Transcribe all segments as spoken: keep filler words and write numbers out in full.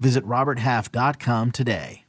Visit robert half dot com today.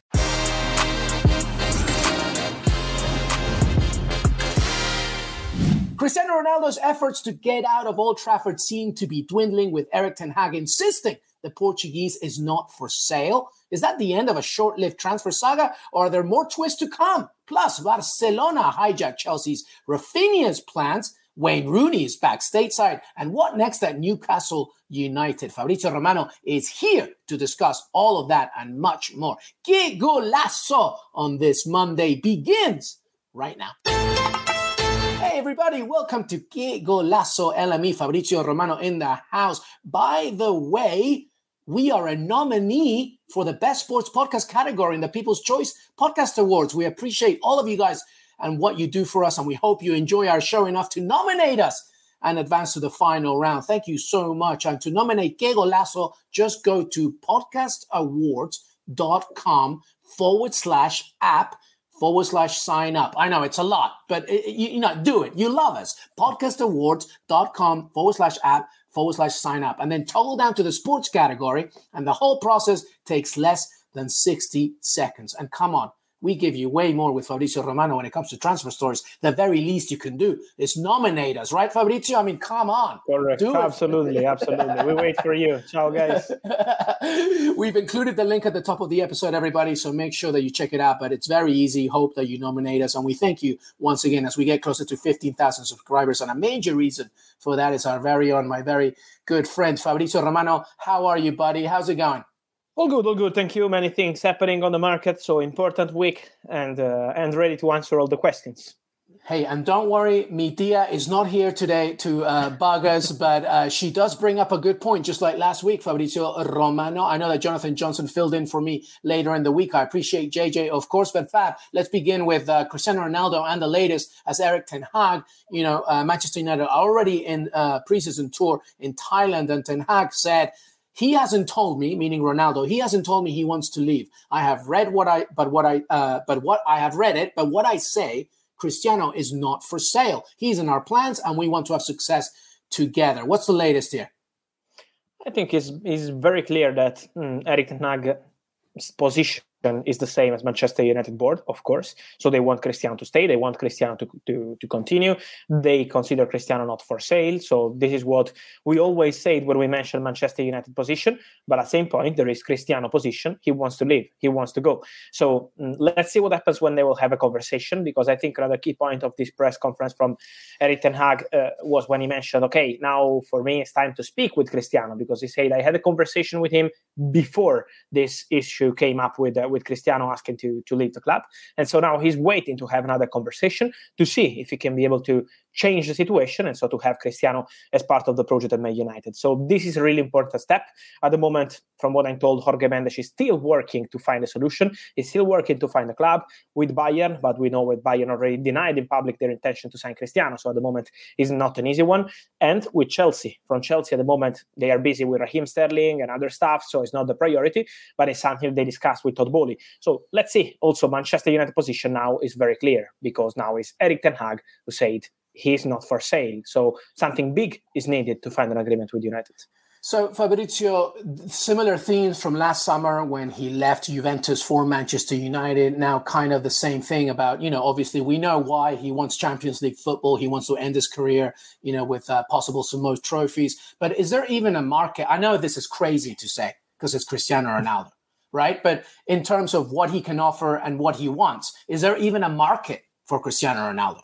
Cristiano Ronaldo's efforts to get out of Old Trafford seem to be dwindling, with Erik ten Hag insisting the Portuguese is not for sale. Is that the end of a short-lived transfer saga, or are there more twists to come? Plus, Barcelona hijacked Chelsea's Raphinha's plans, Wayne Rooney is back stateside, and what next at Newcastle United? Fabrizio Romano is here to discuss all of that and much more. Qué Golazo on this Monday begins right now. Hey everybody, welcome to Qué Golazo. L M E, Fabrizio Romano in the house. By the way, we are a nominee for the Best Sports Podcast category in the People's Choice Podcast Awards. We appreciate all of you guys and what you do for us, and we hope you enjoy our show enough to nominate us and advance to the final round. Thank you so much. And to nominate Qué Golazo, just go to podcastawards.com forward slash app forward slash sign up. I know it's a lot, but it, you, you know, do it. You love us. podcastawards.com forward slash app forward slash sign up. And then toggle down to the sports category, and the whole process takes less than sixty seconds. And come on, we give you way more with Fabrizio Romano when it comes to transfer stories. The very least you can do is nominate us, right, Fabrizio? I mean, come on. Correct. Do absolutely, it. absolutely. We wait for you. Ciao, guys. We've included the link at the top of the episode, everybody, so make sure that you check it out. But it's very easy. Hope that you nominate us. And we thank you once again as we get closer to fifteen thousand subscribers. And a major reason for that is our very own, my very good friend, Fabrizio Romano. How are you, buddy? How's it going? All good, all good. Thank you. Many things happening on the market, so important week, and uh, and ready to answer all the questions. Hey, and don't worry, Mitia is not here today to uh, bug us, but uh, she does bring up a good point, just like last week, Fabrizio Romano. I know that Jonathan Johnson filled in for me later in the week. I appreciate J J, of course, but Fab, let's begin with uh, Cristiano Ronaldo and the latest as Erik ten Hag. You know, uh, Manchester United are already in uh, pre-season tour in Thailand, and ten Hag said, "He hasn't told me," meaning Ronaldo, "he hasn't told me he wants to leave. I have read what I, but what I, uh, but what I have read it, but what I say, Cristiano is not for sale. He's in our plans and we want to have success together." What's the latest here? I think it's, it's very clear that um, Erik ten Hag's position is the same as Manchester United board, of course. So they want Cristiano to stay. They want Cristiano to, to, to continue. They consider Cristiano not for sale. So this is what we always said when we mentioned Manchester United position. But at the same point, there is Cristiano position. He wants to leave. He wants to go. So let's see what happens when they will have a conversation, because I think another key point of this press conference from Erik ten Hag uh, was when he mentioned, okay, now for me it's time to speak with Cristiano, because he said, I had a conversation with him before this issue came up with uh, with Cristiano asking to, to leave the club. And so now he's waiting to have another conversation to see if he can be able to change the situation, and so to have Cristiano as part of the project at Man United. So this is a really important step. At the moment, from what I'm told, Jorge Mendes is still working to find a solution. He's still working to find a club with Bayern, but we know with Bayern already denied in public their intention to sign Cristiano. So at the moment, it's not an easy one. And with Chelsea, from Chelsea at the moment, they are busy with Raheem Sterling and other stuff, so it's not the priority, but it's something they discussed with Todd Bowley. So let's see. Also, Manchester United position now is very clear, because now it's Erik ten Hag who said, he's not for sale. So something big is needed to find an agreement with United. So, Fabrizio, similar themes from last summer when he left Juventus for Manchester United. Now kind of the same thing about, you know, obviously we know why he wants Champions League football. He wants to end his career, you know, with uh, possible some more trophies. But is there even a market? I know this is crazy to say because it's Cristiano Ronaldo, right? But in terms of what he can offer and what he wants, is there even a market for Cristiano Ronaldo?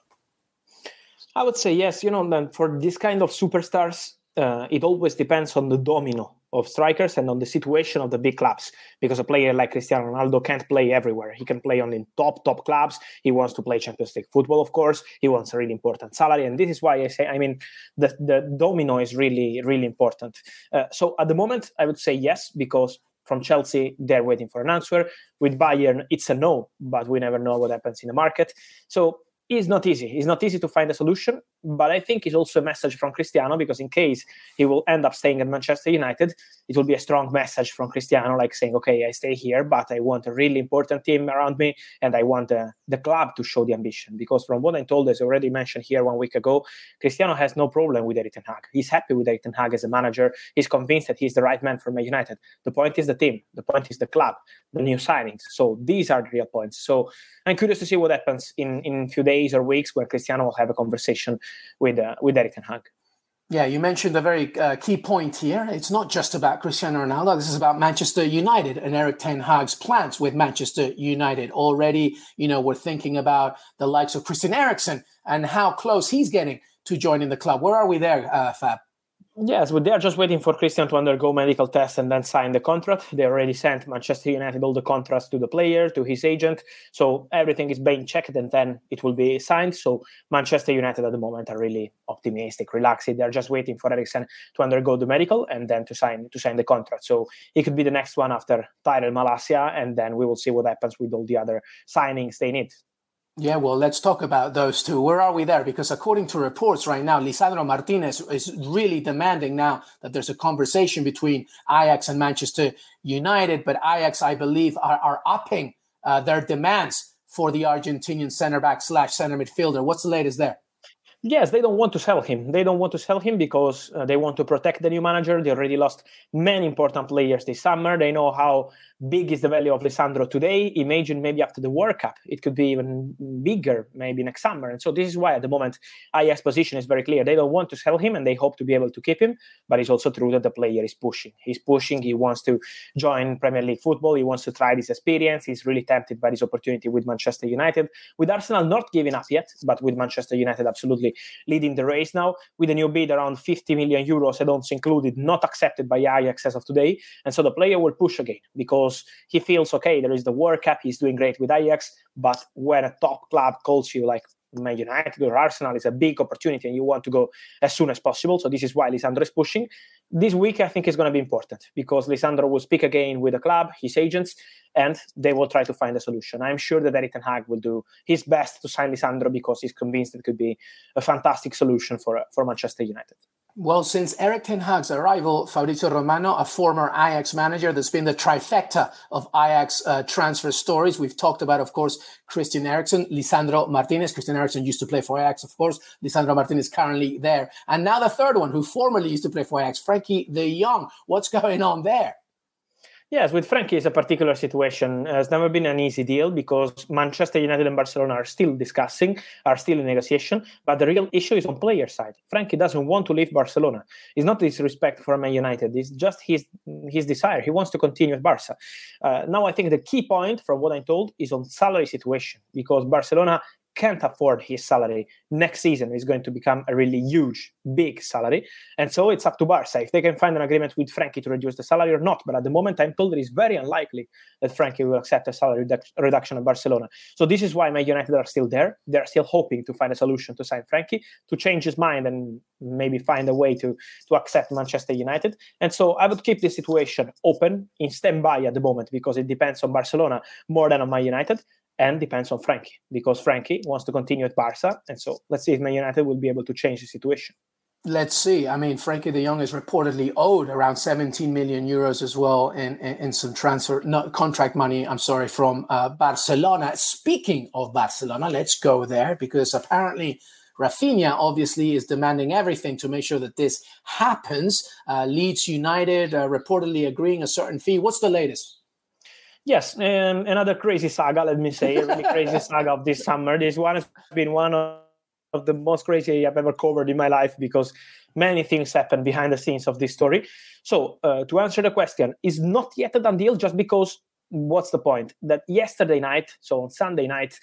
I would say yes. You know, then for this kind of superstars, uh, it always depends on the domino of strikers and on the situation of the big clubs, because a player like Cristiano Ronaldo can't play everywhere. He can play only in top, top clubs. He wants to play Champions League football, of course. He wants a really important salary. And this is why I say, I mean, the, the domino is really, really important. Uh, so at the moment, I would say yes, because From Chelsea, they're waiting for an answer. With Bayern, it's a no, but we never know what happens in the market. So it's not easy. It's not easy to find a solution, but I think it's also a message from Cristiano, because in case he will end up staying at Manchester United, it will be a strong message from Cristiano, like saying, okay, I stay here, but I want a really important team around me, and I want uh, the club to show the ambition. Because from what I'm told, as already mentioned here one week ago, Cristiano has no problem with Erik ten Hag. He's happy with Erik ten Hag as a manager. He's convinced that he's the right man for Man United. The point is the team. The point is the club, the new signings. So these are the real points. So I'm curious to see what happens in, in a few days or weeks when Cristiano will have a conversation with uh, with Erik ten Hag. Yeah, you mentioned a very uh, key point here. It's not just about Cristiano Ronaldo. This is about Manchester United and Erik ten Hag's plans with Manchester United. Already, you know, we're thinking about the likes of Christian Eriksen and how close he's getting to joining the club. Where are we there, uh, Fab? Yes, but they are just waiting for Christian to undergo medical tests and then sign the contract. They already sent Manchester United all the contracts to the player, to his agent. So everything is being checked and then it will be signed. So Manchester United at the moment are really optimistic, relaxed. They are just waiting for Eriksen to undergo the medical and then to sign to sign the contract. So he could be the next one after Tyrell Malacia, and then we will see what happens with all the other signings they need. Yeah, well, let's talk about those two. Where are we there? Because according to reports right now, Lisandro Martinez is really demanding now that there's a conversation between Ajax and Manchester United. But Ajax, I believe, are, are upping uh, their demands for the Argentinian centre-back slash centre-midfielder. What's the latest there? Yes, they don't want to sell him. They don't want to sell him because uh, they want to protect the new manager. They already lost many important players this summer. They know how big is the value of Lisandro today. Imagine maybe after the World Cup, it could be even bigger maybe next summer. And so this is why at the moment, Ajax's position is very clear. They don't want to sell him and they hope to be able to keep him. But it's also true that the player is pushing. He's pushing. He wants to join Premier League football. He wants to try this experience. He's really tempted by this opportunity with Manchester United. With Arsenal not giving up yet, but with Manchester United absolutely leading the race now, with a new bid around fifty million euros, add-ons included, not accepted by Ajax as of today. And so the player will push again because he feels, okay, there is the World Cup, he's doing great with Ajax, but when a top club calls you like Man United or Arsenal, is a big opportunity and you want to go as soon as possible. So this is why Lisandro is pushing. This week, I think, is going to be important because Lisandro will speak again with the club, his agents, and they will try to find a solution. I'm sure that Erik ten Hag will do his best to sign Lisandro because he's convinced it could be a fantastic solution for, for Manchester United. Well, since Erik ten Hag's arrival, Fabrizio Romano, a former Ajax manager, there's been the trifecta of Ajax uh, transfer stories. We've talked about, of course, Christian Eriksen, Lisandro Martinez. Christian Eriksen used to play for Ajax, of course. Lisandro Martinez currently there. And now the third one, who formerly used to play for Ajax, Frenkie de Jong. What's going on there? Yes, with Frenkie, it's a particular situation. Uh, it's never been an easy deal because Manchester United and Barcelona are still discussing, are still in negotiation, but the real issue is on player side. Frenkie doesn't want to leave Barcelona. It's not disrespect for Man United. It's just his his desire. He wants to continue at Barca. Uh, now, I think the key point, from what I'm told, is on salary situation because Barcelona can't afford his salary. Next season is going to become a really huge, big salary. And so it's up to Barca if they can find an agreement with Frenkie to reduce the salary or not. But at the moment, I'm told it is very unlikely that Frenkie will accept a salary redu- reduction at Barcelona. So this is why Man United are still there. They're still hoping to find a solution to sign Frenkie, to change his mind and maybe find a way to, to accept Manchester United. And so I would keep this situation open, in standby at the moment, because it depends on Barcelona more than on Man United. And depends on Frenkie, because Frenkie wants to continue at Barca. And so let's see if Man United will be able to change the situation. Let's see. I mean, Frenkie de Jong is reportedly owed around seventeen million euros as well in, in, in some transfer, not contract money, I'm sorry, from uh, Barcelona. Speaking of Barcelona, let's go there, because apparently Raphinha obviously is demanding everything to make sure that this happens. Uh, Leeds United uh, reportedly agreeing a certain fee. What's the latest? Yes, um, another crazy saga, let me say, a really crazy saga of this summer. This one has been one of, of the most crazy I've ever covered in my life because many things happen behind the scenes of this story. So uh, to answer the question, it's not yet a done deal just because what's the point? That yesterday night, so on Sunday night,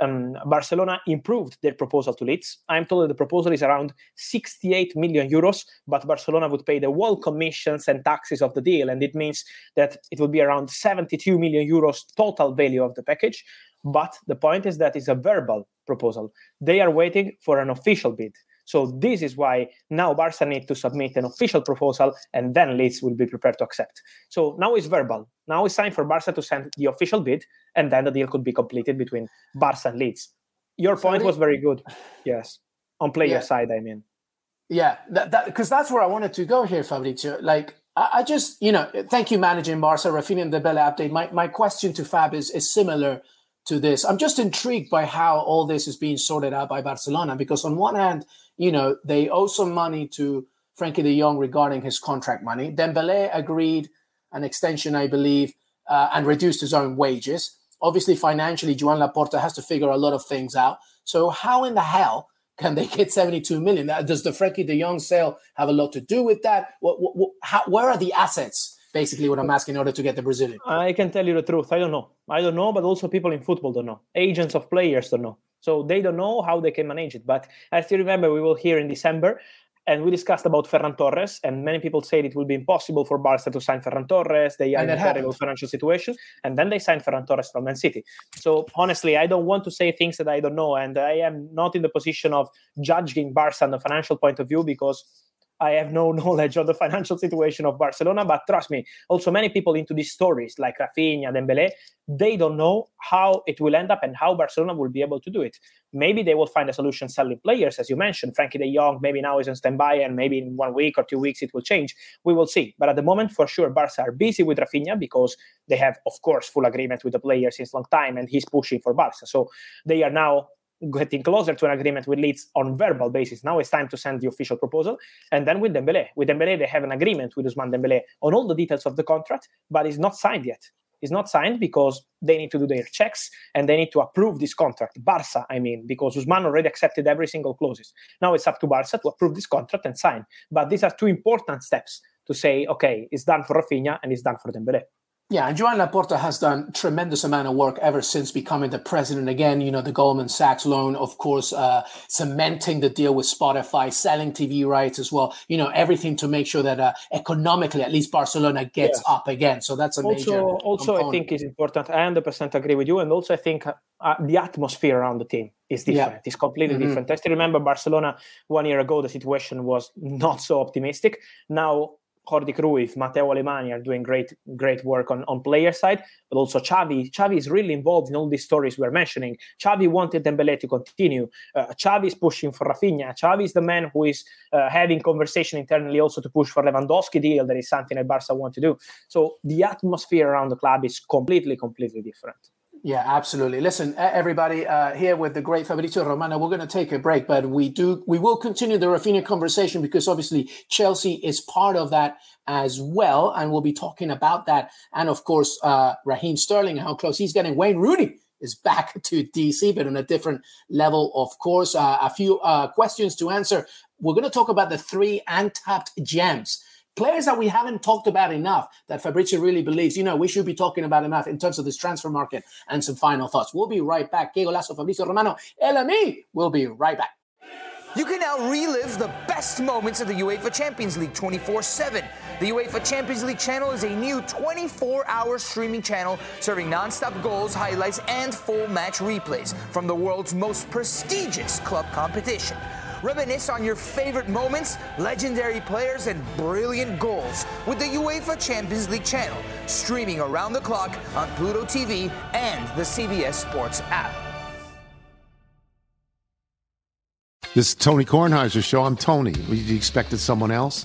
Um, Barcelona improved their proposal to Leeds. I'm told that the proposal is around sixty-eight million euros, but Barcelona would pay the whole commissions and taxes of the deal, and it means that it will be around seventy-two million euros total value of the package. But the point is that it's a verbal proposal. They are waiting for an official bid. So this is why now Barca need to submit an official proposal, and then Leeds will be prepared to accept. So now it's verbal. Now it's time for Barca to send the official bid, and then the deal could be completed between Barca and Leeds. Your point was very good. Yes. On player yeah. side, I mean. Yeah, that, that, because that's where I wanted to go here, Fabrizio. Like, I, I just, you know, thank you, managing Barca, Raphinha and Dembele update. My my question to Fab is, is similar to this. I'm just intrigued by how all this is being sorted out by Barcelona, because on one hand, you know, they owe some money to Frenkie de Jong regarding his contract money. Dembele agreed an extension, I believe, uh, and reduced his own wages. Obviously, financially, Joan Laporta has to figure a lot of things out. So how in the hell can they get seventy-two million? Does the Frenkie de Jong sale have a lot to do with that? What, what, what, how, where are the assets, basically, what I'm asking, in order to get the Brazilian? I can tell you the truth. I don't know. I don't know, but also people in football don't know. Agents of players don't know. So they don't know how they can manage it. But I still remember we were here in December, and we discussed about Ferran Torres, and many people said it will be impossible for Barca to sign Ferran Torres. They are in a terrible financial situation, and then they signed Ferran Torres from Man City. So honestly, I don't want to say things that I don't know, and I am not in the position of judging Barca on the financial point of view, because I have no knowledge of the financial situation of Barcelona. But trust me, also many people into these stories, like Raphinha, Dembélé, they don't know how it will end up and how Barcelona will be able to do it. Maybe they will find a solution selling players, as you mentioned. Frenkie de Jong, maybe now is on standby, and maybe in one week or two weeks it will change. We will see. But at the moment, for sure, Barca are busy with Raphinha, because they have, of course, full agreement with the player since a long time, and he's pushing for Barca. So they are now getting closer to an agreement with Leeds on verbal basis. Now it's time to send the official proposal. And then with Dembélé. With Dembélé, they have an agreement with Ousmane Dembélé on all the details of the contract, but it's not signed yet. It's not signed because they need to do their checks and they need to approve this contract. Barca, I mean, because Ousmane already accepted every single clause. Now it's up to Barca to approve this contract and sign. But these are two important steps to say, okay, it's done for Raphinha and it's done for Dembélé. Yeah, and Joan Laporta has done tremendous amount of work ever since becoming the president. Again, you know, the Goldman Sachs loan, of course, uh, cementing the deal with Spotify, selling T V rights as well. You know, everything to make sure that uh, economically, at least Barcelona gets yes. up again. So that's a also, major Also, component. I think is important. I one hundred percent agree with you. And also, I think uh, the atmosphere around the team is different. Yeah. It's completely mm-hmm. different. I still remember Barcelona one year ago, the situation was not so optimistic. Now, Jordi Cruyff, Matteo Alemani are doing great great work on, on player side, but also Xavi. Xavi is really involved in all these stories we're mentioning. Xavi wanted Dembélé to continue. Uh, Xavi is pushing for Raphinha. Xavi is the man who is uh, having conversation internally also to push for Lewandowski deal. That is something that Barca want to do. So the atmosphere around the club is completely, completely different. Yeah, absolutely. Listen, everybody, uh, here with the great Fabrizio Romano, we're going to take a break, but we do we will continue the Raphinha conversation, because obviously Chelsea is part of that as well, and we'll be talking about that. And of course, uh, Raheem Sterling, how close he's getting. Wayne Rooney is back to D C, but on a different level, of course. Uh, a few uh, questions to answer. We're going to talk about the three untapped gems. Players that we haven't talked about enough, that Fabrizio really believes, you know, we should be talking about enough in terms of this transfer market, and some final thoughts. We'll be right back. Qué Golazo, Fabrizio Romano, L M E. We'll be right back. You can now relive the best moments of the UEFA Champions League twenty-four seven. The UEFA Champions League channel is a new twenty-four hour streaming channel serving non-stop goals, highlights, and full match replays from the world's most prestigious club competition. Reminisce on your favorite moments, legendary players, and brilliant goals with the UEFA Champions League channel, streaming around the clock on Pluto T V and the C B S Sports app. This is Tony Kornheiser's show. I'm Tony. You expected someone else?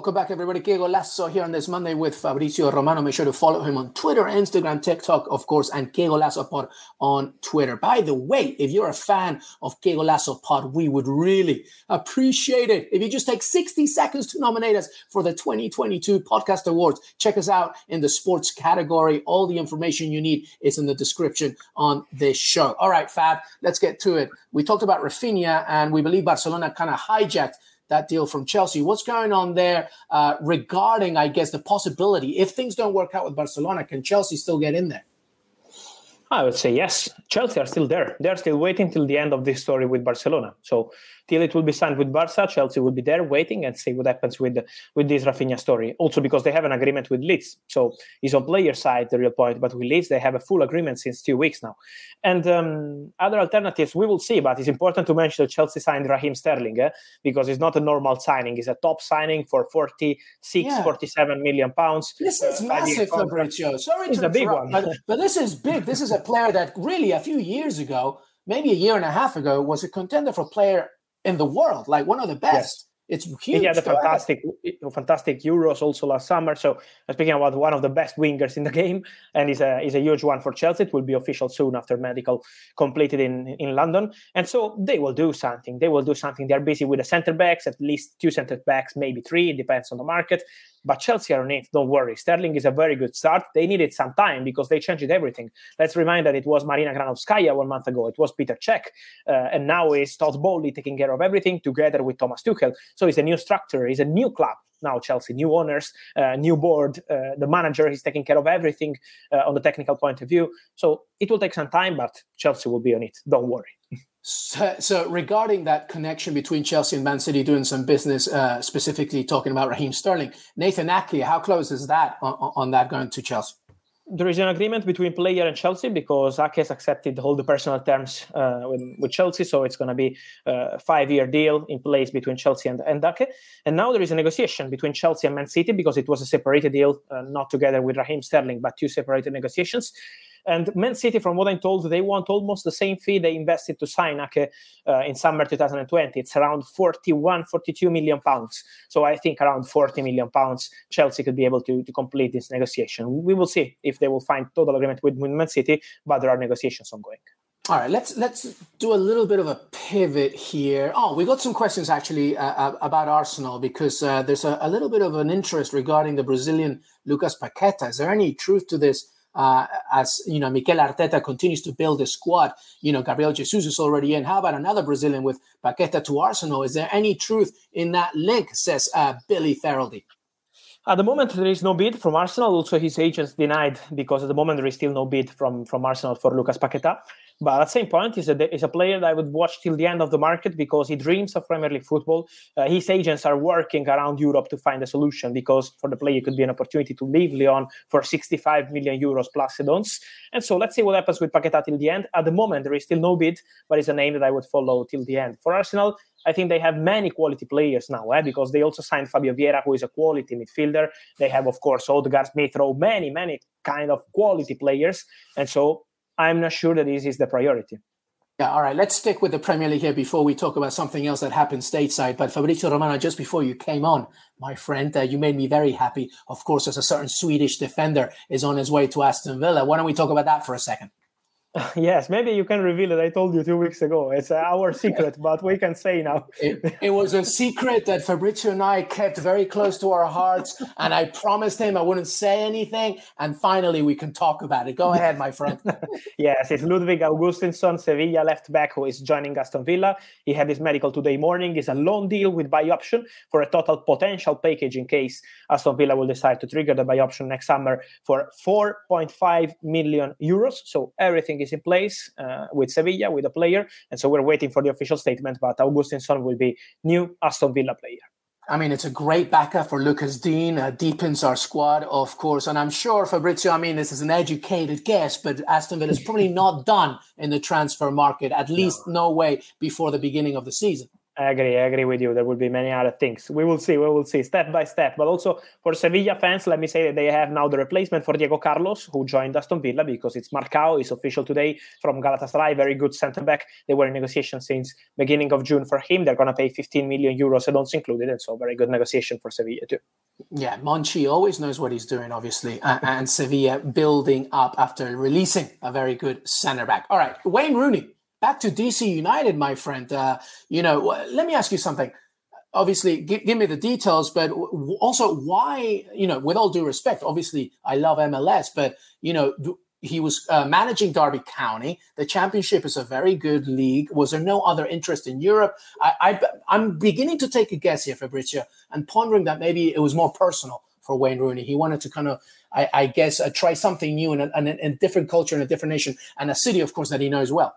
Welcome back, everybody. Qué Golazo here on this Monday with Fabrizio Romano. Make sure to follow him on Twitter, Instagram, TikTok, of course, and Qué Golazo Pod on Twitter. By the way, if you're a fan of Qué Golazo Pod, we would really appreciate it if you just take sixty seconds to nominate us for the twenty twenty-two Podcast Awards. Check us out in the sports category. All the information you need is in the description on this show. All right, Fab, let's get to it. We talked about Raphinha, and we believe Barcelona kind of hijacked that deal from Chelsea. What's going on there uh, regarding, I guess, the possibility? If things don't work out with Barcelona, can Chelsea still get in there? I would say yes. Chelsea are still there. They're still waiting till the end of this story with Barcelona. So till it will be signed with Barca, Chelsea will be there waiting and see what happens with with this Raphinha story. Also because they have an agreement with Leeds. So it's on player side, the real point. But with Leeds, they have a full agreement since two weeks now. And um, other alternatives, we will see. But it's important to mention that Chelsea signed Raheem Sterling eh? because it's not a normal signing. It's a top signing for forty-six, yeah. forty-seven million pounds. This is uh, massive, Fabrizio. Sorry it's to interrupt, a big one. But, but this is big. This is a player that really a few years ago, maybe a year and a half ago, was a contender for player in the world, like one of the best. Yes. It's huge. He had a fantastic, fantastic Euros also last summer. So I'm speaking about one of the best wingers in the game, and is a is a huge one for Chelsea. It will be official soon after medical completed in, in London. And so they will do something. They will do something. They're busy with the centre backs, at least two centre backs, maybe three. It depends on the market. But Chelsea are on it. Don't worry. Sterling is a very good start. They needed some time because they changed everything. Let's remind that it was Marina Granovskaya one month ago. It was Peter Cech. Uh, and now it's Todd Bowley taking care of everything together with Thomas Tuchel. So it's a new structure. It's a new club. Now Chelsea, new owners, uh, new board. Uh, the manager is taking care of everything uh, on the technical point of view. So it will take some time, but Chelsea will be on it. Don't worry. So, so regarding that connection between Chelsea and Man City doing some business, uh, specifically talking about Raheem Sterling, Nathan Ake, how close is that on, on that going to Chelsea? There is an agreement between player and Chelsea because Ake has accepted all the personal terms uh, with, with Chelsea. So it's going to be a five-year deal in place between Chelsea and, and Ake. And now there is a negotiation between Chelsea and Man City because it was a separated deal, uh, not together with Raheem Sterling, but two separated negotiations. And Man City, from what I'm told, they want almost the same fee they invested to sign Ake uh, in summer two thousand twenty. It's around forty-one, forty-two million pounds. So I think around forty million pounds, Chelsea could be able to, to complete this negotiation. We will see if they will find total agreement with, with Man City, but there are negotiations ongoing. All right, let's let's do a little bit of a pivot here. Oh, we got some questions actually uh, about Arsenal because uh, there's a, a little bit of an interest regarding the Brazilian Lucas Paqueta. Is there any truth to this? Uh, as, you know, Mikel Arteta continues to build a squad, you know, Gabriel Jesus is already in. How about another Brazilian with Paqueta to Arsenal? Is there any truth in that link, says uh, Billy Feraldi? At the moment, there is no bid from Arsenal. Also, his agents denied because at the moment there is still no bid from, from Arsenal for Lucas Paqueta. But at the same point, he's a, he's a player that I would watch till the end of the market because he dreams of Premier League football. Uh, his agents are working around Europe to find a solution because for the player, it could be an opportunity to leave Lyon for sixty-five million euros plus add-ons. And so let's see what happens with Paqueta till the end. At the moment, there is still no bid, but it's a name that I would follow till the end. For Arsenal, I think they have many quality players now eh? because they also signed Fabio Vieira, who is a quality midfielder. They have, of course, Odegaard, Smith-Rowe, many, many kind of quality players. And so I'm not sure that this is the priority. Yeah, all right. Let's stick with the Premier League here before we talk about something else that happened stateside. But Fabrizio Romano, just before you came on, my friend, uh, you made me very happy, of course, as a certain Swedish defender is on his way to Aston Villa. Why don't we talk about that for a second? Yes, maybe you can reveal it. I told you two weeks ago. It's our secret, but we can say now. it, it was a secret that Fabrizio and I kept very close to our hearts, and I promised him I wouldn't say anything, and finally we can talk about it. Go ahead, my friend. Yes, it's Ludwig Augustinsson, Sevilla left back, who is joining Aston Villa. He had his medical today morning. It's a loan deal with buy option for a total potential package in case Aston Villa will decide to trigger the buy option next summer for four point five million euros. So everything is in place uh, with Sevilla, with a player. And so we're waiting for the official statement, but Augustinsson will be new Aston Villa player. I mean, it's a great backup for Lucas Dean, uh, deepens our squad, of course. And I'm sure, Fabrizio, I mean, this is an educated guess, but Aston Villa is probably not done in the transfer market, at least no, no way before the beginning of the season. I agree. I agree with you. There will be many other things. We will see. We will see step by step. But also for Sevilla fans, let me say that they have now the replacement for Diego Carlos, who joined Aston Villa because it's Marcao. It's official today from Galatasaray. Very good centre-back. They were in negotiation since beginning of June for him. They're going to pay fifteen million euros, add-ons included. And so very good negotiation for Sevilla too. Yeah, Monchi always knows what he's doing, obviously. And, and Sevilla building up after releasing a very good centre-back. All right, Wayne Rooney. Back to D C United, my friend. Uh, you know, let me ask you something. Obviously, give, give me the details, but w- also why, you know, with all due respect, obviously I love M L S, but, you know, d- he was uh, managing Derby County. The championship is a very good league. Was there no other interest in Europe? I, I, I'm beginning to take a guess here, Fabrizio, and pondering that maybe it was more personal for Wayne Rooney. He wanted to kind of, I, I guess, uh, try something new in a, in a different culture, in a different nation, and a city, of course, that he knows well.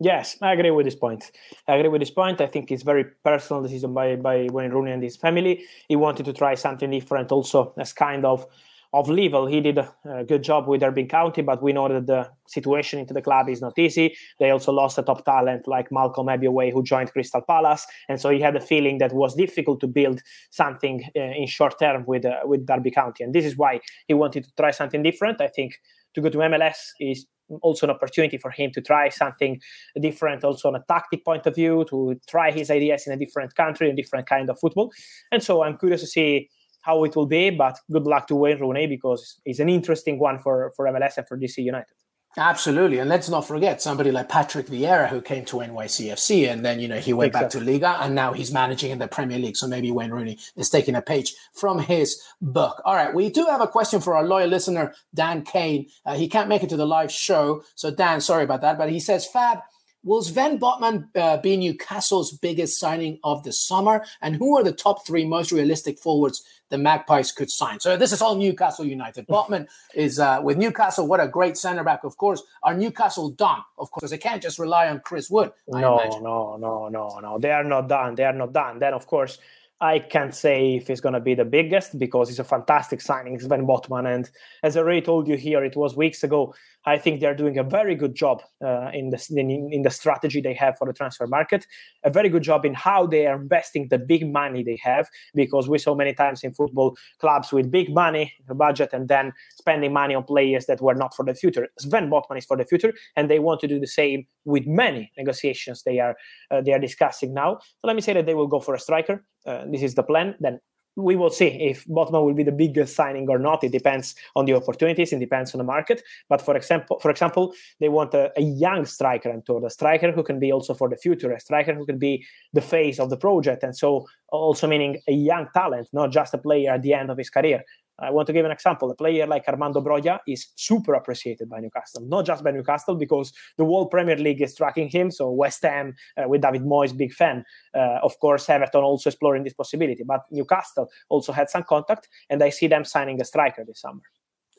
Yes, I agree with this point. I agree with this point. I think it's very personal decision by, by Wayne Rooney and his family. He wanted to try something different also as kind of, of level. He did a, a good job with Derby County, but we know that the situation into the club is not easy. They also lost a top talent like Malcolm Abioye, who joined Crystal Palace. And so he had a feeling that it was difficult to build something uh, in short term with, uh, with Derby County. And this is why he wanted to try something different. I think to go to M L S is also an opportunity for him to try something different, also on a tactic point of view, to try his ideas in a different country and different kind of football. And so I'm curious to see how it will be, but good luck to Wayne Rooney because it's an interesting one for, for M L S and for D C United. Absolutely. And let's not forget somebody like Patrick Vieira, who came to N Y C F C and then, you know, he went exactly. back to Liga and now he's managing in the Premier League. So maybe Wayne Rooney is taking a page from his book. All right. We do have a question for our loyal listener, Dan Kane. Uh, he can't make it to the live show. So Dan, sorry about that. But he says, Fab, will Sven Botman uh, be Newcastle's biggest signing of the summer? And who are the top three most realistic forwards the Magpies could sign? So this is all Newcastle United. Botman is uh, with Newcastle. What a great centre-back, of course. Our Newcastle done, of course. They can't just rely on Chris Wood. I no, imagine. no, no, no, no. They are not done. They are not done. Then, of course, I can't say if he's going to be the biggest because it's a fantastic signing, Sven Botman. And as I already told you here, it was weeks ago, I think they're doing a very good job uh, in, the, in, in the strategy they have for the transfer market, a very good job in how they are investing the big money they have, because we saw many times in football clubs with big money, the budget, and then spending money on players that were not for the future. Sven Botman is for the future, and they want to do the same with many negotiations they are uh, they are discussing now. So let me say that they will go for a striker. Uh, this is the plan. Then we will see if Botman will be the biggest signing or not. It depends on the opportunities. It depends on the market. But for example, for example, they want a, a young striker, and a striker who can be also for the future, a striker who can be the face of the project. And so also meaning a young talent, not just a player at the end of his career. I want to give an example. A player like Armando Broja is super appreciated by Newcastle, not just by Newcastle, because the whole Premier League is tracking him. So West Ham uh, with David Moyes, big fan. Uh, of course, Everton also exploring this possibility. But Newcastle also had some contact, and I see them signing a striker this summer.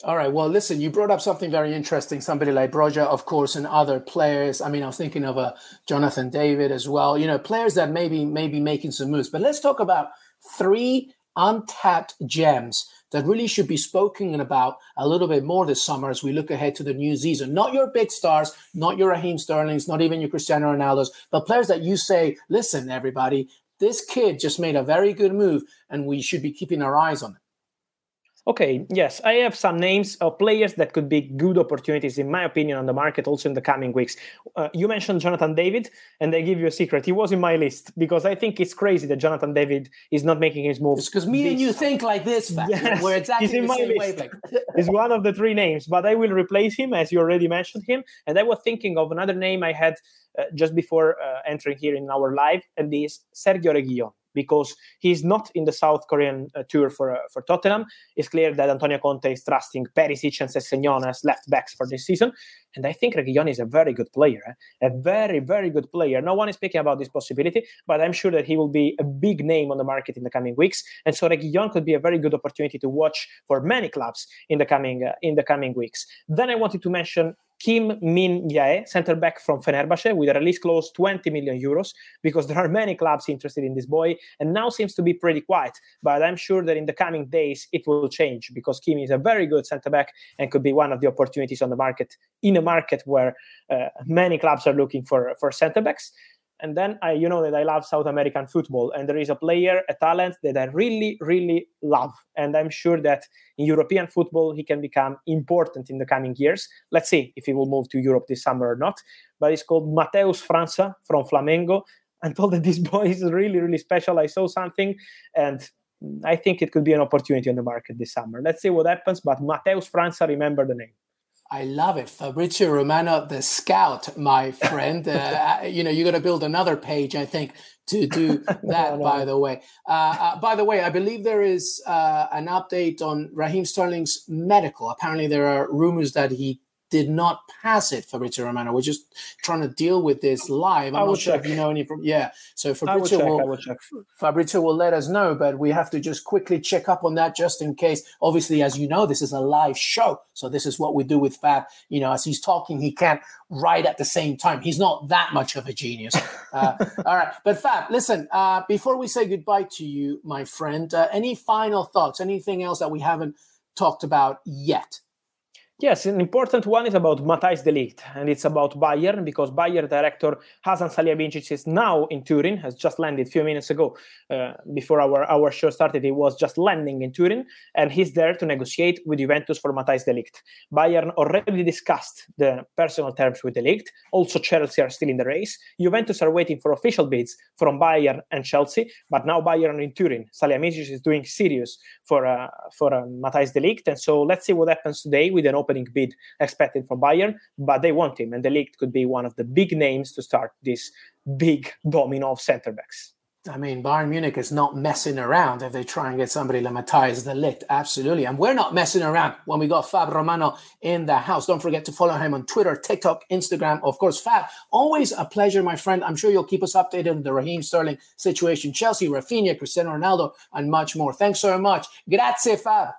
All right. Well, listen, you brought up something very interesting. Somebody like Broja, of course, and other players. I mean, I was thinking of uh, Jonathan David as well. You know, players that maybe maybe making some moves. But let's talk about three untapped gems that really should be spoken about a little bit more this summer as we look ahead to the new season. Not your big stars, not your Raheem Sterlings, not even your Cristiano Ronaldos, but players that you say, listen, everybody, this kid just made a very good move and we should be keeping our eyes on it. Okay, yes, I have some names of players that could be good opportunities, in my opinion, on the market also in the coming weeks. Uh, you mentioned Jonathan David, and I give you a secret. He was in my list because I think it's crazy that Jonathan David is not making his moves. Because me and you time. think like this, man. Yes, we're exactly he's in the my same list. He's one of the three names, but I will replace him, as you already mentioned him. And I was thinking of another name I had uh, just before uh, entering here in our live, and is Sergio Reguilón. Because he's not in the South Korean uh, tour for uh, for Tottenham. It's clear that Antonio Conte is trusting Perisic and Sessegnon as left-backs for this season. And I think Reguilón is a very good player, eh? a very, very good player. No one is speaking about this possibility, but I'm sure that he will be a big name on the market in the coming weeks. And so Reguilón could be a very good opportunity to watch for many clubs in the coming, uh, in the coming weeks. Then I wanted to mention Kim Min-jae, centre-back from Fenerbahce, with a release clause twenty million euros, because there are many clubs interested in this boy, and now seems to be pretty quiet. But I'm sure that in the coming days it will change, because Kim is a very good centre-back and could be one of the opportunities on the market, in a market where uh, many clubs are looking for, for centre-backs. And then I, you know that I love South American football, and there is a player, a talent that I really, really love. And I'm sure that in European football, he can become important in the coming years. Let's see if he will move to Europe this summer or not. But it's called Mateus França from Flamengo. I'm told that this boy is really, really special. I saw something, and I think it could be an opportunity on the market this summer. Let's see what happens. But Mateus França, remember the name. I love it. Fabrizio Romano, the scout, my friend. Uh, you know, you're going to build another page, I think, to do that, no, no. by the way. Uh, uh, by the way, I believe there is uh, an update on Raheem Sterling's medical. Apparently, there are rumors that he did not pass it, Fabrizio Romano. We're just trying to deal with this live. I'm not sure if you know any from, yeah. So Fabrizio will, I will check. Fabrizio will let us know, but we have to just quickly check up on that just in case. Obviously, as you know, this is a live show. So this is what we do with Fab. You know, as he's talking, he can't write at the same time. He's not that much of a genius. Uh, all right. But Fab, listen, uh, before we say goodbye to you, my friend, uh, any final thoughts, anything else that we haven't talked about yet? Yes, an important one is about Matthijs de Ligt, and it's about Bayern, because Bayern director Hasan Salihamidzic is now in Turin, has just landed a few minutes ago. Uh, before our, our show started, he was just landing in Turin, and he's there to negotiate with Juventus for Matthijs de Ligt. Bayern already discussed the personal terms with de Ligt. Also, Chelsea are still in the race. Juventus are waiting for official bids from Bayern and Chelsea, but now Bayern are in Turin. Salihamidzic is doing serious for, uh, for uh, Matthijs de Ligt, and so let's see what happens today with an open bid expected from Bayern, but they want him, and De Ligt could be one of the big names to start this big domino of center backs. I mean, Bayern Munich is not messing around if they try and get somebody like Matthijs de Ligt. Absolutely. And we're not messing around when we got Fab Romano in the house. Don't forget to follow him on Twitter, TikTok, Instagram. Of course, Fab, always a pleasure, my friend. I'm sure you'll keep us updated on the Raheem Sterling situation, Chelsea, Raphinha, Cristiano Ronaldo, and much more. Thanks so much. Grazie, Fab.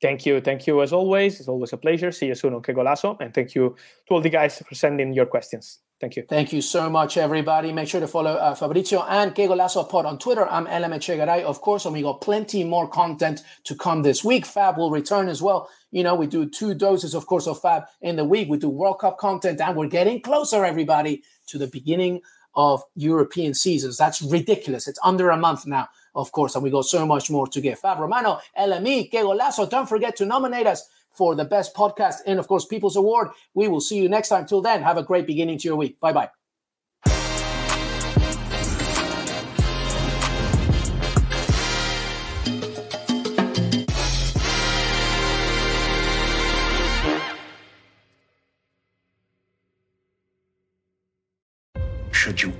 Thank you. Thank you as always. It's always a pleasure. See you soon on Qué Golazo. And thank you to all the guys for sending your questions. Thank you. Thank you so much, everybody. Make sure to follow uh, Fabrizio and Qué Golazo Pod on Twitter. I'm L M E Chegaray, of course, and we got plenty more content to come this week. Fab will return as well. You know, we do two doses, of course, of Fab in the week. We do World Cup content, and we're getting closer, everybody, to the beginning of European seasons. That's ridiculous. It's under a month now. Of course, and we got so much more to give. Fab Romano, L M E, Qué Golazo. Don't forget to nominate us for the best podcast and, of course, People's Award. We will see you next time. Till then, have a great beginning to your week. Bye-bye. Should you